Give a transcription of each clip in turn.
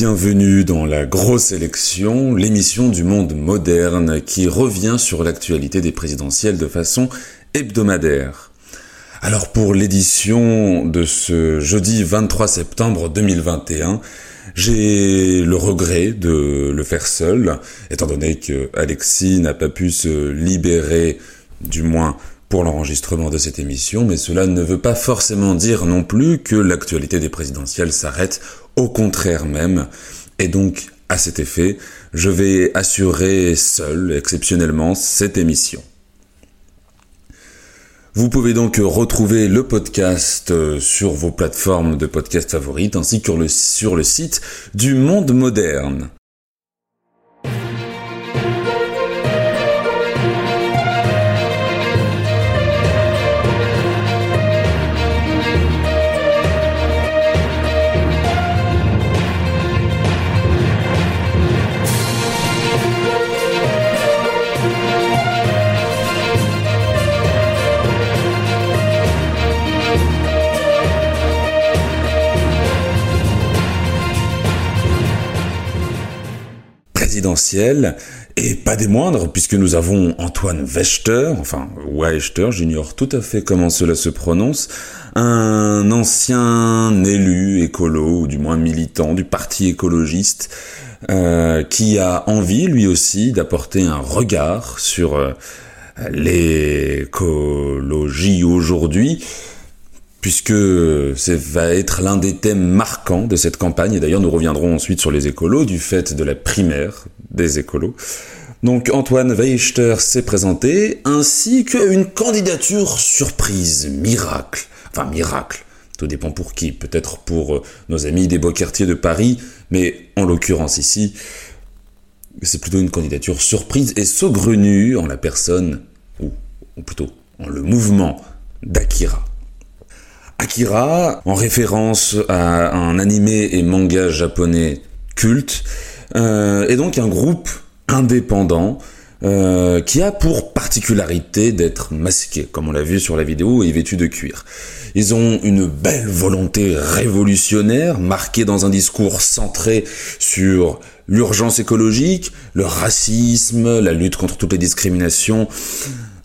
Bienvenue dans La Grosse Élection, l'émission du Monde Moderne qui revient sur l'actualité des présidentielles de façon hebdomadaire. Alors pour l'édition de ce jeudi 23 septembre 2021, j'ai le regret de le faire seul, étant donné que Alexis n'a pas pu se libérer, du moins pour l'enregistrement de cette émission, mais cela ne veut pas forcément dire non plus que l'actualité des présidentielles s'arrête, au contraire même, et donc à cet effet, je vais assurer seul, exceptionnellement, cette émission. Vous pouvez donc retrouver le podcast sur vos plateformes de podcast favorites, ainsi que sur le site du Monde Moderne. Et pas des moindres, puisque nous avons Antoine Waechter, enfin Waechter, j'ignore tout à fait comment cela se prononce, un ancien élu écolo, ou du moins militant du parti écologiste, qui a envie lui aussi d'apporter un regard sur l'écologie aujourd'hui, puisque ça va être l'un des thèmes marquants de cette campagne, et d'ailleurs nous reviendrons ensuite sur les écolos, du fait de la primaire des écolos. Donc Antoine Waechter s'est présenté, ainsi qu'une candidature surprise, miracle, enfin miracle, tout dépend pour qui, peut-être pour nos amis des beaux quartiers de Paris, mais en l'occurrence ici, c'est plutôt une candidature surprise et saugrenue en la personne, ou plutôt en le mouvement d'Akira. Akira, en référence à un animé et manga japonais culte, est donc un groupe indépendant qui a pour particularité d'être masqué, comme on l'a vu sur la vidéo, et vêtu de cuir. Ils ont une belle volonté révolutionnaire, marquée dans un discours centré sur l'urgence écologique, le racisme, la lutte contre toutes les discriminations.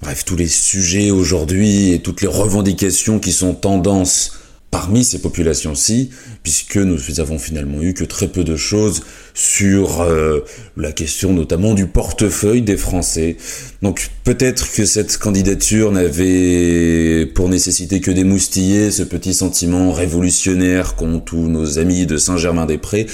Bref, tous les sujets aujourd'hui et toutes les revendications qui sont tendance parmi ces populations-ci, puisque nous avons finalement eu que très peu de choses sur la question notamment du portefeuille des Français. Donc peut-être que cette candidature n'avait pour nécessité que d'émoustiller ce petit sentiment révolutionnaire qu'ont tous nos amis de Saint-Germain-des-Prés,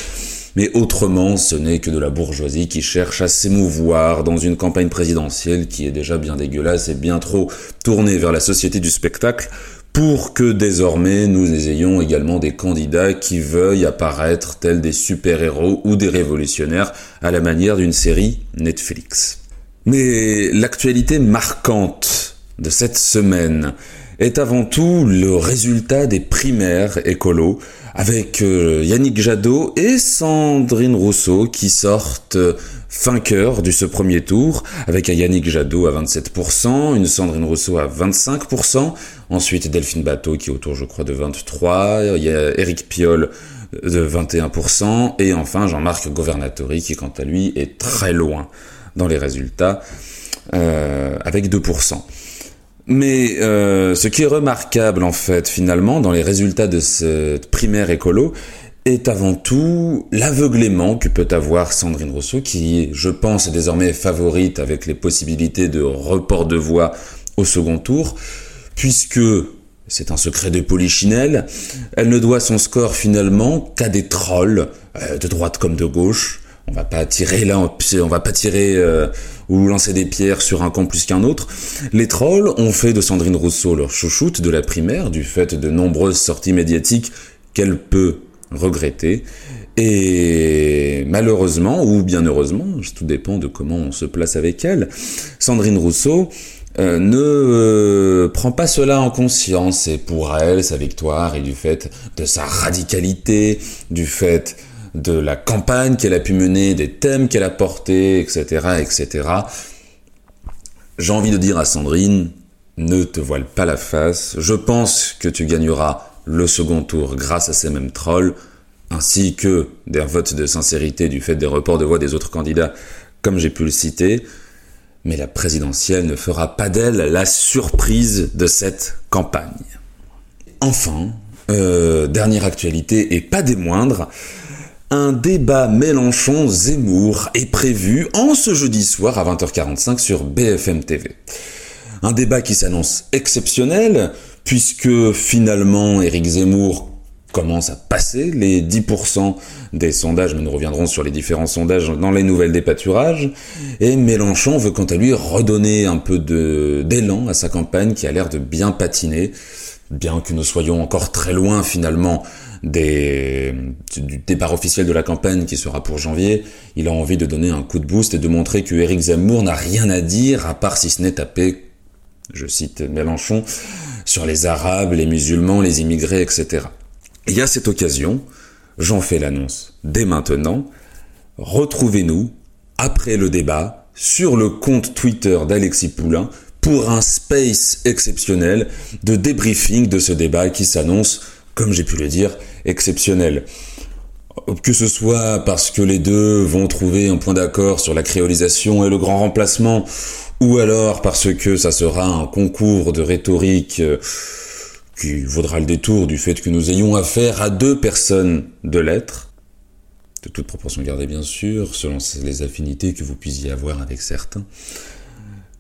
mais autrement, ce n'est que de la bourgeoisie qui cherche à s'émouvoir dans une campagne présidentielle qui est déjà bien dégueulasse et bien trop tournée vers la société du spectacle pour que désormais nous ayons également des candidats qui veuillent apparaître tels des super-héros ou des révolutionnaires à la manière d'une série Netflix. Mais l'actualité marquante de cette semaine est avant tout le résultat des primaires écolos avec Yannick Jadot et Sandrine Rousseau qui sortent vainqueurs de ce premier tour, avec un Yannick Jadot à 27%, une Sandrine Rousseau à 25%, ensuite Delphine Batho qui est autour je crois de 23%, il y a Eric Piolle de 21% et enfin Jean-Marc Governatori qui quant à lui est très loin dans les résultats avec 2%. Mais ce qui est remarquable en fait finalement dans les résultats de cette primaire écolo est avant tout l'aveuglément que peut avoir Sandrine Rousseau qui, je pense, est désormais favorite avec les possibilités de report de voix au second tour, puisque, c'est un secret de polichinelle, elle ne doit son score finalement qu'à des trolls, de droite comme de gauche. On va pas tirer ou lancer des pierres sur un camp plus qu'un autre. Les trolls ont fait de Sandrine Rousseau leur chouchoute de la primaire, du fait de nombreuses sorties médiatiques qu'elle peut regretter. Et malheureusement, ou bien heureusement, tout dépend de comment on se place avec elle, Sandrine Rousseau ne prend pas cela en conscience. Et pour elle, sa victoire est du fait de sa radicalité, du fait de la campagne qu'elle a pu mener, des thèmes qu'elle a portés, etc., etc. J'ai envie de dire à Sandrine, ne te voile pas la face, je pense que tu gagneras le second tour grâce à ces mêmes trolls, ainsi que des votes de sincérité du fait des reports de voix des autres candidats, comme j'ai pu le citer, mais la présidentielle ne fera pas d'elle la surprise de cette campagne. Enfin, dernière actualité et pas des moindres, un débat Mélenchon-Zemmour est prévu en ce jeudi soir à 20h45 sur BFM TV. Un débat qui s'annonce exceptionnel, puisque finalement Éric Zemmour commence à passer les 10% des sondages, mais nous reviendrons sur les différents sondages dans les nouvelles des pâturages, et Mélenchon veut quant à lui redonner un peu d'élan à sa campagne qui a l'air de bien patiner, bien que nous soyons encore très loin finalement du départ officiel de la campagne qui sera pour janvier. Il a envie de donner un coup de boost et de montrer que Éric Zemmour n'a rien à dire à part si ce n'est taper, je cite Mélenchon, sur les Arabes, les musulmans, les immigrés, etc. Et à cette occasion, j'en fais l'annonce dès maintenant, retrouvez-nous après le débat sur le compte Twitter d'Alexis Poulin pour un space exceptionnel de débriefing de ce débat qui s'annonce, comme j'ai pu le dire, exceptionnel. Que ce soit parce que les deux vont trouver un point d'accord sur la créolisation et le grand remplacement, ou alors parce que ça sera un concours de rhétorique qui vaudra le détour du fait que nous ayons affaire à deux personnes de lettres, de toute proportion gardée bien sûr, selon les affinités que vous puissiez avoir avec certains.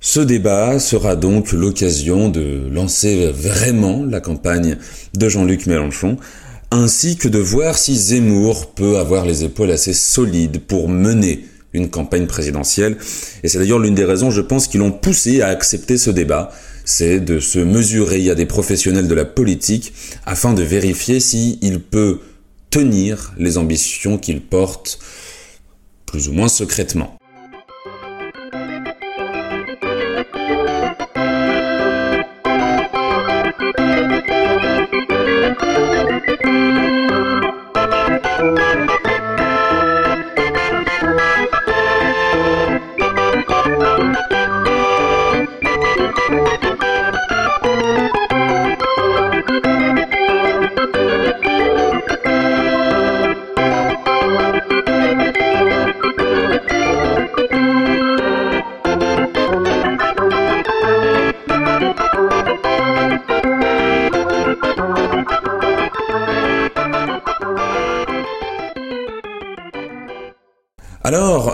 Ce débat sera donc l'occasion de lancer vraiment la campagne de Jean-Luc Mélenchon, ainsi que de voir si Zemmour peut avoir les épaules assez solides pour mener une campagne présidentielle. Et c'est d'ailleurs l'une des raisons, je pense, qui l'ont poussé à accepter ce débat, c'est de se mesurer à des professionnels de la politique afin de vérifier s'il peut tenir les ambitions qu'il porte, plus ou moins secrètement. Alors,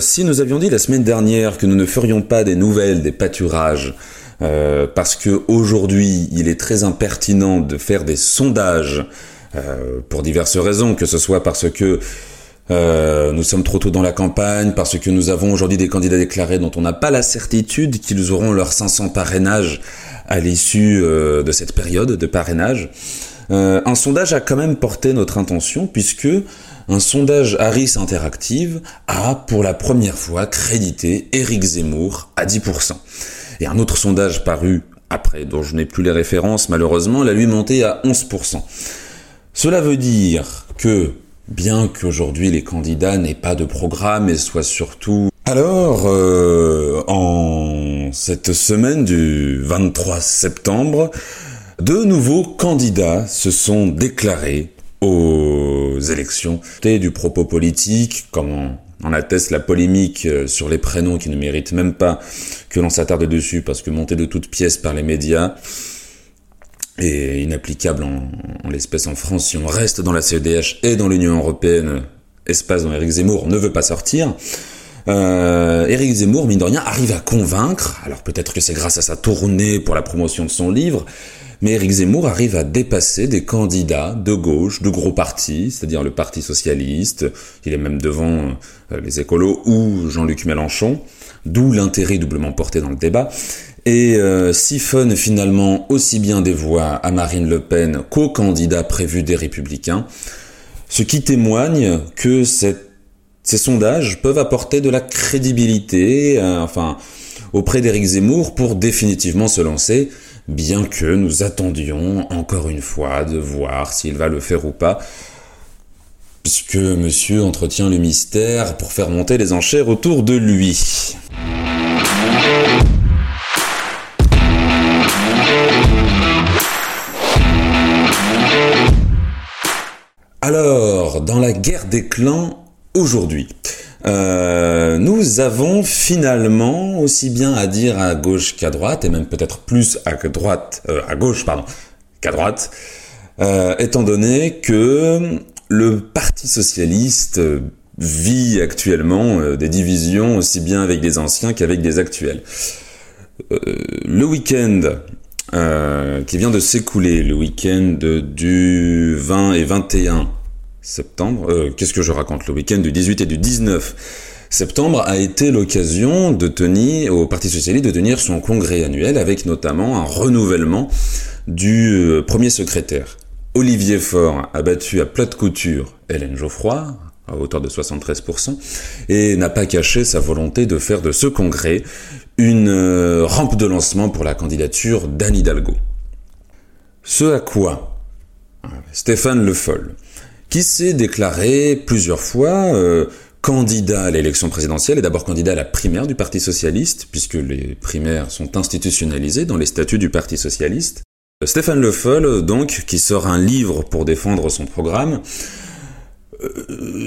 si nous avions dit la semaine dernière que nous ne ferions pas des nouvelles des pâturages, parce que aujourd'hui il est très impertinent de faire des sondages pour diverses raisons, que ce soit parce que nous sommes trop tôt dans la campagne, parce que nous avons aujourd'hui des candidats déclarés dont on n'a pas la certitude qu'ils auront leurs 500 parrainages à l'issue de cette période de parrainage. Un sondage a quand même porté notre intention, puisque un sondage Harris Interactive a, pour la première fois, crédité Éric Zemmour à 10%. Et un autre sondage paru après, dont je n'ai plus les références malheureusement, l'a lui monté à 11%. Cela veut dire que, bien qu'aujourd'hui les candidats n'aient pas de programme et soient surtout... Alors, en cette semaine du 23 septembre, de nouveaux candidats se sont déclarés aux élections. Du propos politique, comme on atteste la polémique sur les prénoms qui ne méritent même pas que l'on s'attarde dessus parce que montés de toutes pièces par les médias et inapplicable en l'espèce en France si on reste dans la CEDH et dans l'Union européenne, espace dont Éric Zemmour ne veut pas sortir. Éric Zemmour, mine de rien, arrive à convaincre, alors peut-être que c'est grâce à sa tournée pour la promotion de son livre, mais Éric Zemmour arrive à dépasser des candidats de gauche, de gros partis, c'est-à-dire le Parti Socialiste, il est même devant les écolos ou Jean-Luc Mélenchon, d'où l'intérêt doublement porté dans le débat, et siphonne finalement aussi bien des voix à Marine Le Pen qu'au candidat prévu des Républicains, ce qui témoigne que ces sondages peuvent apporter de la crédibilité auprès d'Éric Zemmour pour définitivement se lancer, bien que nous attendions encore une fois de voir s'il va le faire ou pas, puisque monsieur entretient le mystère pour faire monter les enchères autour de lui. guerre des clans aujourd'hui. Nous avons finalement, aussi bien à dire à gauche qu'à droite, et même peut-être plus à gauche qu'à droite, étant donné que le Parti Socialiste vit actuellement des divisions aussi bien avec des anciens qu'avec des actuels. Le week-end qui vient de s'écouler, le week-end du 20 et 21 septembre, le week-end du 18 et du 19 septembre a été l'occasion au Parti Socialiste de tenir son congrès annuel, avec notamment un renouvellement du premier secrétaire. Olivier Faure a battu à plate couture Hélène Geoffroy, à hauteur de 73%, et n'a pas caché sa volonté de faire de ce congrès une rampe de lancement pour la candidature d'Anne Hidalgo. Ce à quoi Stéphane Le Foll, qui s'est déclaré plusieurs fois candidat à l'élection présidentielle, et d'abord candidat à la primaire du Parti Socialiste, puisque les primaires sont institutionnalisées dans les statuts du Parti Socialiste. Stéphane Le Foll, donc, qui sort un livre pour défendre son programme,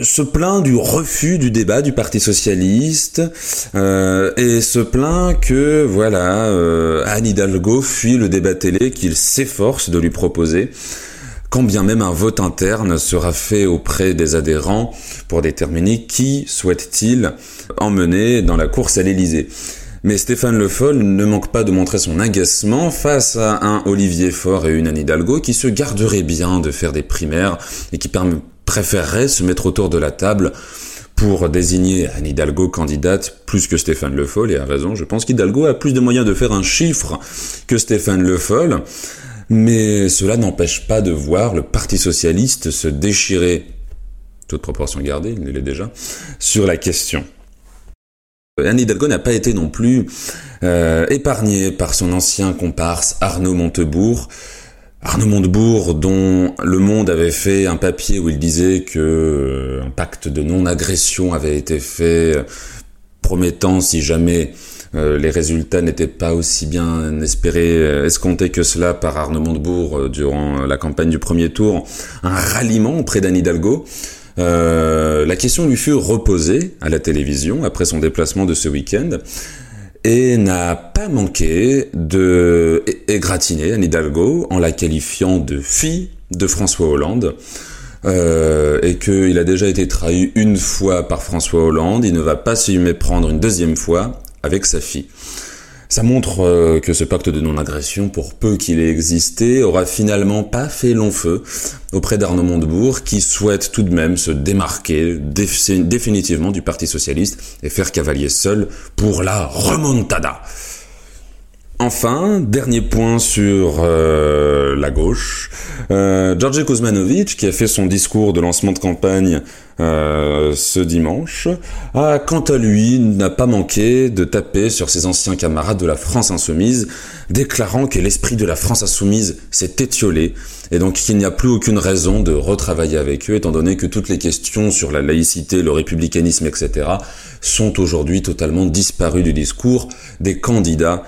se plaint du refus du débat du Parti Socialiste et se plaint que Anne Hidalgo fuit le débat télé qu'il s'efforce de lui proposer, quand bien même un vote interne sera fait auprès des adhérents pour déterminer qui souhaite-t-il emmener dans la course à l'Élysée. Mais Stéphane Le Foll ne manque pas de montrer son agacement face à un Olivier Faure et une Anne Hidalgo qui se garderaient bien de faire des primaires et qui préféreraient se mettre autour de la table pour désigner Anne Hidalgo candidate plus que Stéphane Le Foll, et à raison. Je pense qu'Hidalgo a plus de moyens de faire un chiffre que Stéphane Le Foll, mais cela n'empêche pas de voir le Parti Socialiste se déchirer, toute proportion gardée, il l'est déjà, sur la question. Anne Hidalgo n'a pas été non plus épargnée par son ancien comparse Arnaud Montebourg, dont Le Monde avait fait un papier où il disait qu'un pacte de non-agression avait été fait, promettant, si jamais les résultats n'étaient pas aussi bien escomptés que cela par Arnaud Montebourg durant la campagne du premier tour, un ralliement auprès d'Anne Hidalgo. La question lui fut reposée à la télévision après son déplacement de ce week-end, et n'a pas manqué de égratiner Anne Hidalgo en la qualifiant de fille de François Hollande, et qu'il a déjà été trahi une fois par François Hollande, il ne va pas s'y méprendre une deuxième fois avec sa fille. Ça montre que ce pacte de non-agression, pour peu qu'il ait existé, aura finalement pas fait long feu auprès d'Arnaud Montebourg, qui souhaite tout de même se démarquer définitivement du Parti Socialiste et faire cavalier seul pour la remontada. Enfin, dernier point sur la gauche, Georges Kuzmanovic, qui a fait son discours de lancement de campagne ce dimanche, quant à lui, n'a pas manqué de taper sur ses anciens camarades de la France insoumise, déclarant que l'esprit de la France insoumise s'est étiolé, et donc qu'il n'y a plus aucune raison de retravailler avec eux, étant donné que toutes les questions sur la laïcité, le républicanisme, etc., sont aujourd'hui totalement disparues du discours des candidats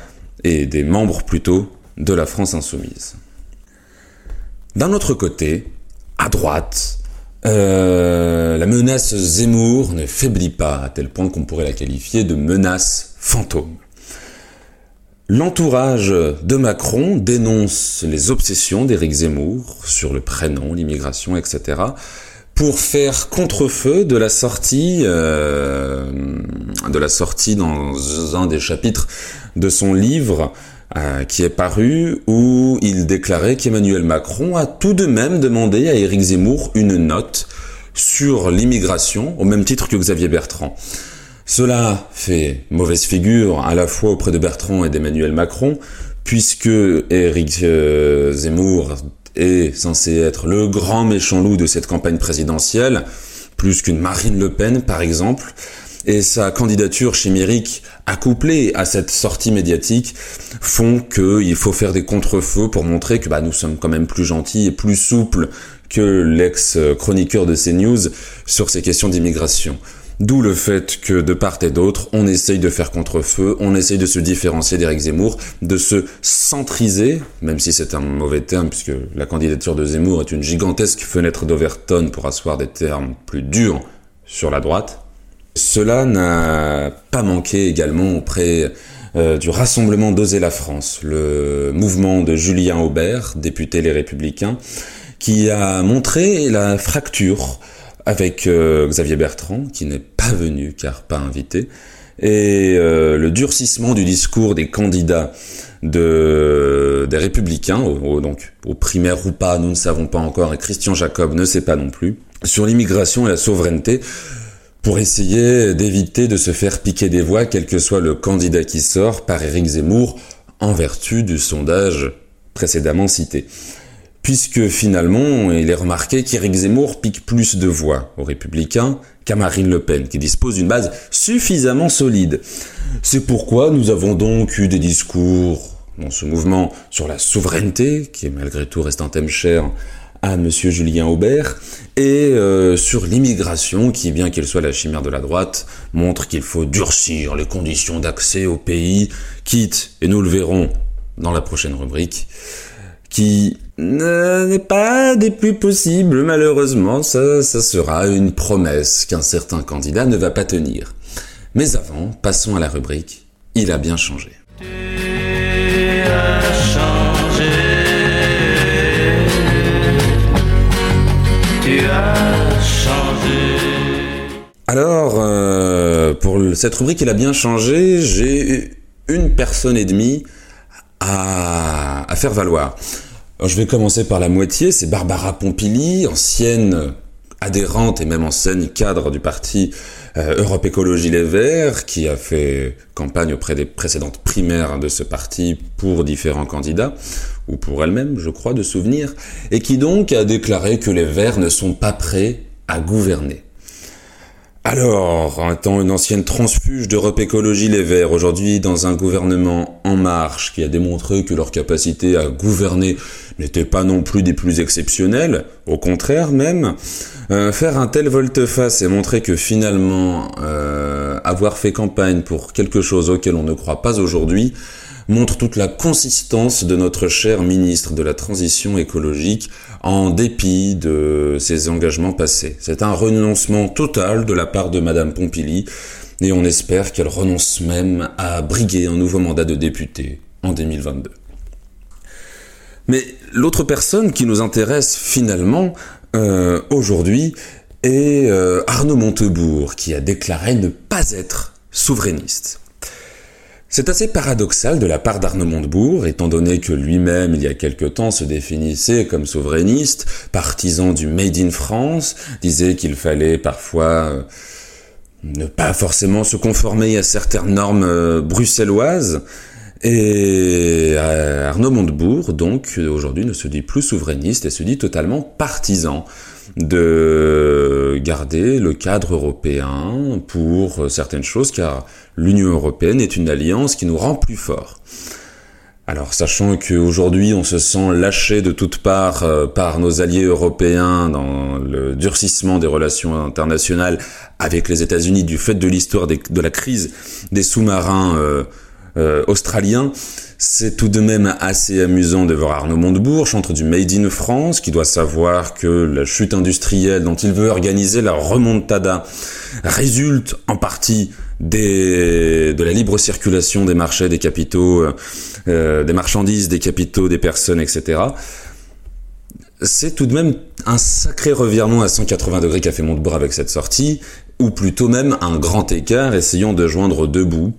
et des membres plutôt de la France insoumise. D'un autre côté, à droite, la menace Zemmour ne faiblit pas, à tel point qu'on pourrait la qualifier de menace fantôme. L'entourage de Macron dénonce les obsessions d'Éric Zemmour sur le prénom, l'immigration, etc., pour faire contre-feu de la sortie dans un des chapitres de son livre qui est paru, où il déclarait qu'Emmanuel Macron a tout de même demandé à Éric Zemmour une note sur l'immigration, au même titre que Xavier Bertrand. Cela fait mauvaise figure à la fois auprès de Bertrand et d'Emmanuel Macron, puisque Éric Zemmour est censé être le grand méchant loup de cette campagne présidentielle, plus qu'une Marine Le Pen par exemple, et sa candidature chimérique accouplée à cette sortie médiatique font qu'il faut faire des contre-feux pour montrer que nous sommes quand même plus gentils et plus souples que l'ex-chroniqueur de CNews sur ces questions d'immigration. D'où le fait que de part et d'autre, on essaye de faire contre-feu, on essaye de se différencier d'Éric Zemmour, de se centriser, même si c'est un mauvais terme puisque la candidature de Zemmour est une gigantesque fenêtre d'Overton pour asseoir des termes plus durs sur la droite. Cela n'a pas manqué également auprès du rassemblement d'Oser la France, le mouvement de Julien Aubert, député Les Républicains, qui a montré la fracture avec Xavier Bertrand, qui n'est pas venu car pas invité, et le durcissement du discours des candidats des Républicains, donc aux primaires ou pas, nous ne savons pas encore, et Christian Jacob ne sait pas non plus, sur l'immigration et la souveraineté, pour essayer d'éviter de se faire piquer des voix, quel que soit le candidat qui sort, par Éric Zemmour, en vertu du sondage précédemment cité. Puisque finalement, il est remarqué qu'Éric Zemmour pique plus de voix aux Républicains qu'à Marine Le Pen, qui dispose d'une base suffisamment solide. C'est pourquoi nous avons donc eu des discours dans ce mouvement sur la souveraineté, qui malgré tout reste un thème cher à monsieur Julien Aubert, et sur l'immigration, qui, bien qu'elle soit la chimère de la droite, montre qu'il faut durcir les conditions d'accès au pays, quitte, et nous le verrons dans la prochaine rubrique, qui n'est pas des plus possibles, malheureusement, ça sera une promesse qu'un certain candidat ne va pas tenir. Mais avant, passons à la rubrique « Il a bien changé ». Alors, pour cette rubrique « Il a bien changé », j'ai une personne et demie à faire valoir. Alors, je vais commencer par la moitié, c'est Barbara Pompili, ancienne adhérente et même ancienne cadre du parti Europe Écologie Les Verts, qui a fait campagne auprès des précédentes primaires de ce parti pour différents candidats, ou pour elle-même, je crois, de souvenir, et qui donc a déclaré que les Verts ne sont pas prêts à gouverner. Alors, étant une ancienne transfuge d'Europe Écologie Les Verts, aujourd'hui dans un gouvernement En Marche qui a démontré que leur capacité à gouverner n'était pas non plus des plus exceptionnelles, au contraire même, faire un tel volte-face et montrer que finalement avoir fait campagne pour quelque chose auquel on ne croit pas aujourd'hui montre toute la consistance de notre cher ministre de la Transition écologique en dépit de ses engagements passés. C'est un renoncement total de la part de Madame Pompili, et on espère qu'elle renonce même à briguer un nouveau mandat de député en 2022. Mais l'autre personne qui nous intéresse finalement aujourd'hui est Arnaud Montebourg, qui a déclaré ne pas être souverainiste. C'est assez paradoxal de la part d'Arnaud Montebourg, étant donné que lui-même, il y a quelque temps, se définissait comme souverainiste, partisan du « Made in France », disait qu'il fallait parfois ne pas forcément se conformer à certaines normes bruxelloises. Et Arnaud Montebourg, donc, aujourd'hui, ne se dit plus souverainiste et se dit totalement partisan de garder le cadre européen pour certaines choses, car l'Union européenne est une alliance qui nous rend plus forts. Alors, sachant qu'aujourd'hui on se sent lâché de toutes parts par nos alliés européens dans le durcissement des relations internationales avec les États-Unis du fait de l'histoire de la crise des sous-marins australien, c'est tout de même assez amusant de voir Arnaud Montebourg, chantre du Made in France, qui doit savoir que la chute industrielle dont il veut organiser la remontada résulte en partie de la libre circulation des marchés, des capitaux, des marchandises, des capitaux, des personnes, etc. C'est tout de même un sacré revirement à 180 degrés qu'a fait Montebourg avec cette sortie, ou plutôt même un grand écart, essayant de joindre deux bouts.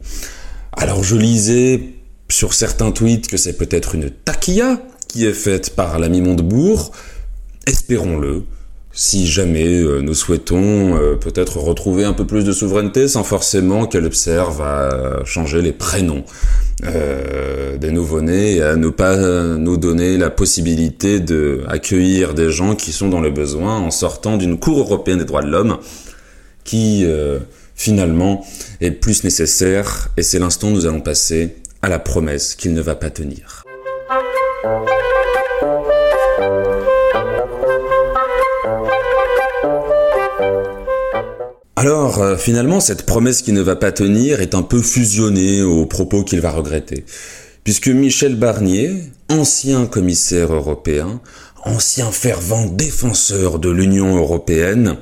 Alors je lisais sur certains tweets que c'est peut-être une taquilla qui est faite par l'ami Montebourg. Espérons-le, si jamais nous souhaitons peut-être retrouver un peu plus de souveraineté sans forcément qu'elle serve à changer les prénoms des nouveau-nés et à ne pas nous donner la possibilité d'accueillir des gens qui sont dans le besoin en sortant d'une Cour européenne des droits de l'homme qui... finalement, est plus nécessaire, et c'est l'instant où nous allons passer à la promesse qu'il ne va pas tenir. Alors, finalement, cette promesse qui ne va pas tenir est un peu fusionnée aux propos qu'il va regretter. Puisque Michel Barnier, ancien commissaire européen, ancien fervent défenseur de l'Union européenne,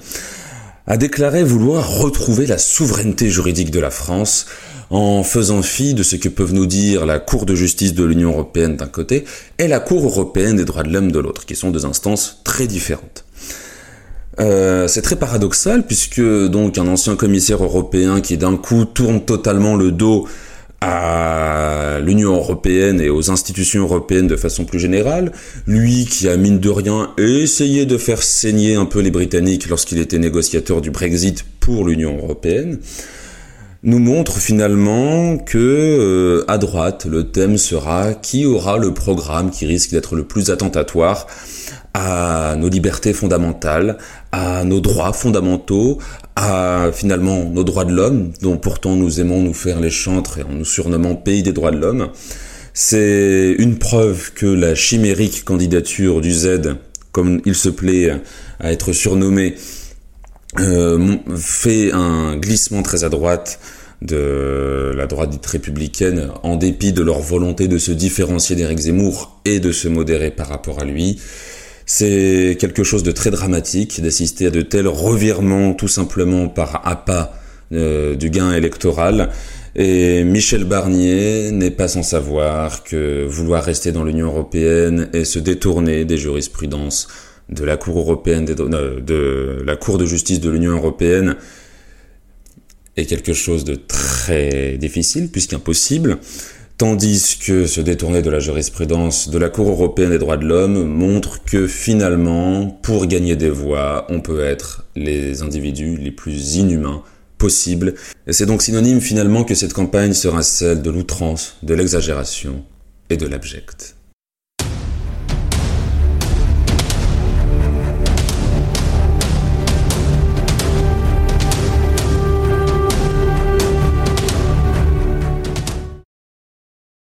a déclaré vouloir retrouver la souveraineté juridique de la France en faisant fi de ce que peuvent nous dire la Cour de justice de l'Union européenne d'un côté et la Cour européenne des droits de l'homme de l'autre, qui sont deux instances très différentes. C'est très paradoxal puisque donc un ancien commissaire européen qui d'un coup tourne totalement le dos à l'Union européenne et aux institutions européennes de façon plus générale, lui qui a mine de rien essayé de faire saigner un peu les Britanniques lorsqu'il était négociateur du Brexit pour l'Union européenne, nous montre finalement que à droite, le thème sera qui aura le programme qui risque d'être le plus attentatoire à nos libertés fondamentales, à nos droits fondamentaux, à finalement nos droits de l'homme, dont pourtant nous aimons nous faire les chantres et en nous surnommant pays des droits de l'homme. C'est une preuve que la chimérique candidature du Z, comme il se plaît à être surnommé, fait un glissement très à droite de la droite dite républicaine, en dépit de leur volonté de se différencier d'Éric Zemmour et de se modérer par rapport à lui. C'est quelque chose de très dramatique d'assister à de tels revirements tout simplement par appât du gain électoral. Et Michel Barnier n'est pas sans savoir que vouloir rester dans l'Union européenne et se détourner des jurisprudences de la Cour européenne de la Cour de justice de l'Union européenne est quelque chose de très difficile, puisqu'impossible. Tandis que se détourner de la jurisprudence de la Cour européenne des droits de l'homme montre que finalement, pour gagner des voix, on peut être les individus les plus inhumains possibles. Et c'est donc synonyme finalement que cette campagne sera celle de l'outrance, de l'exagération et de l'abject.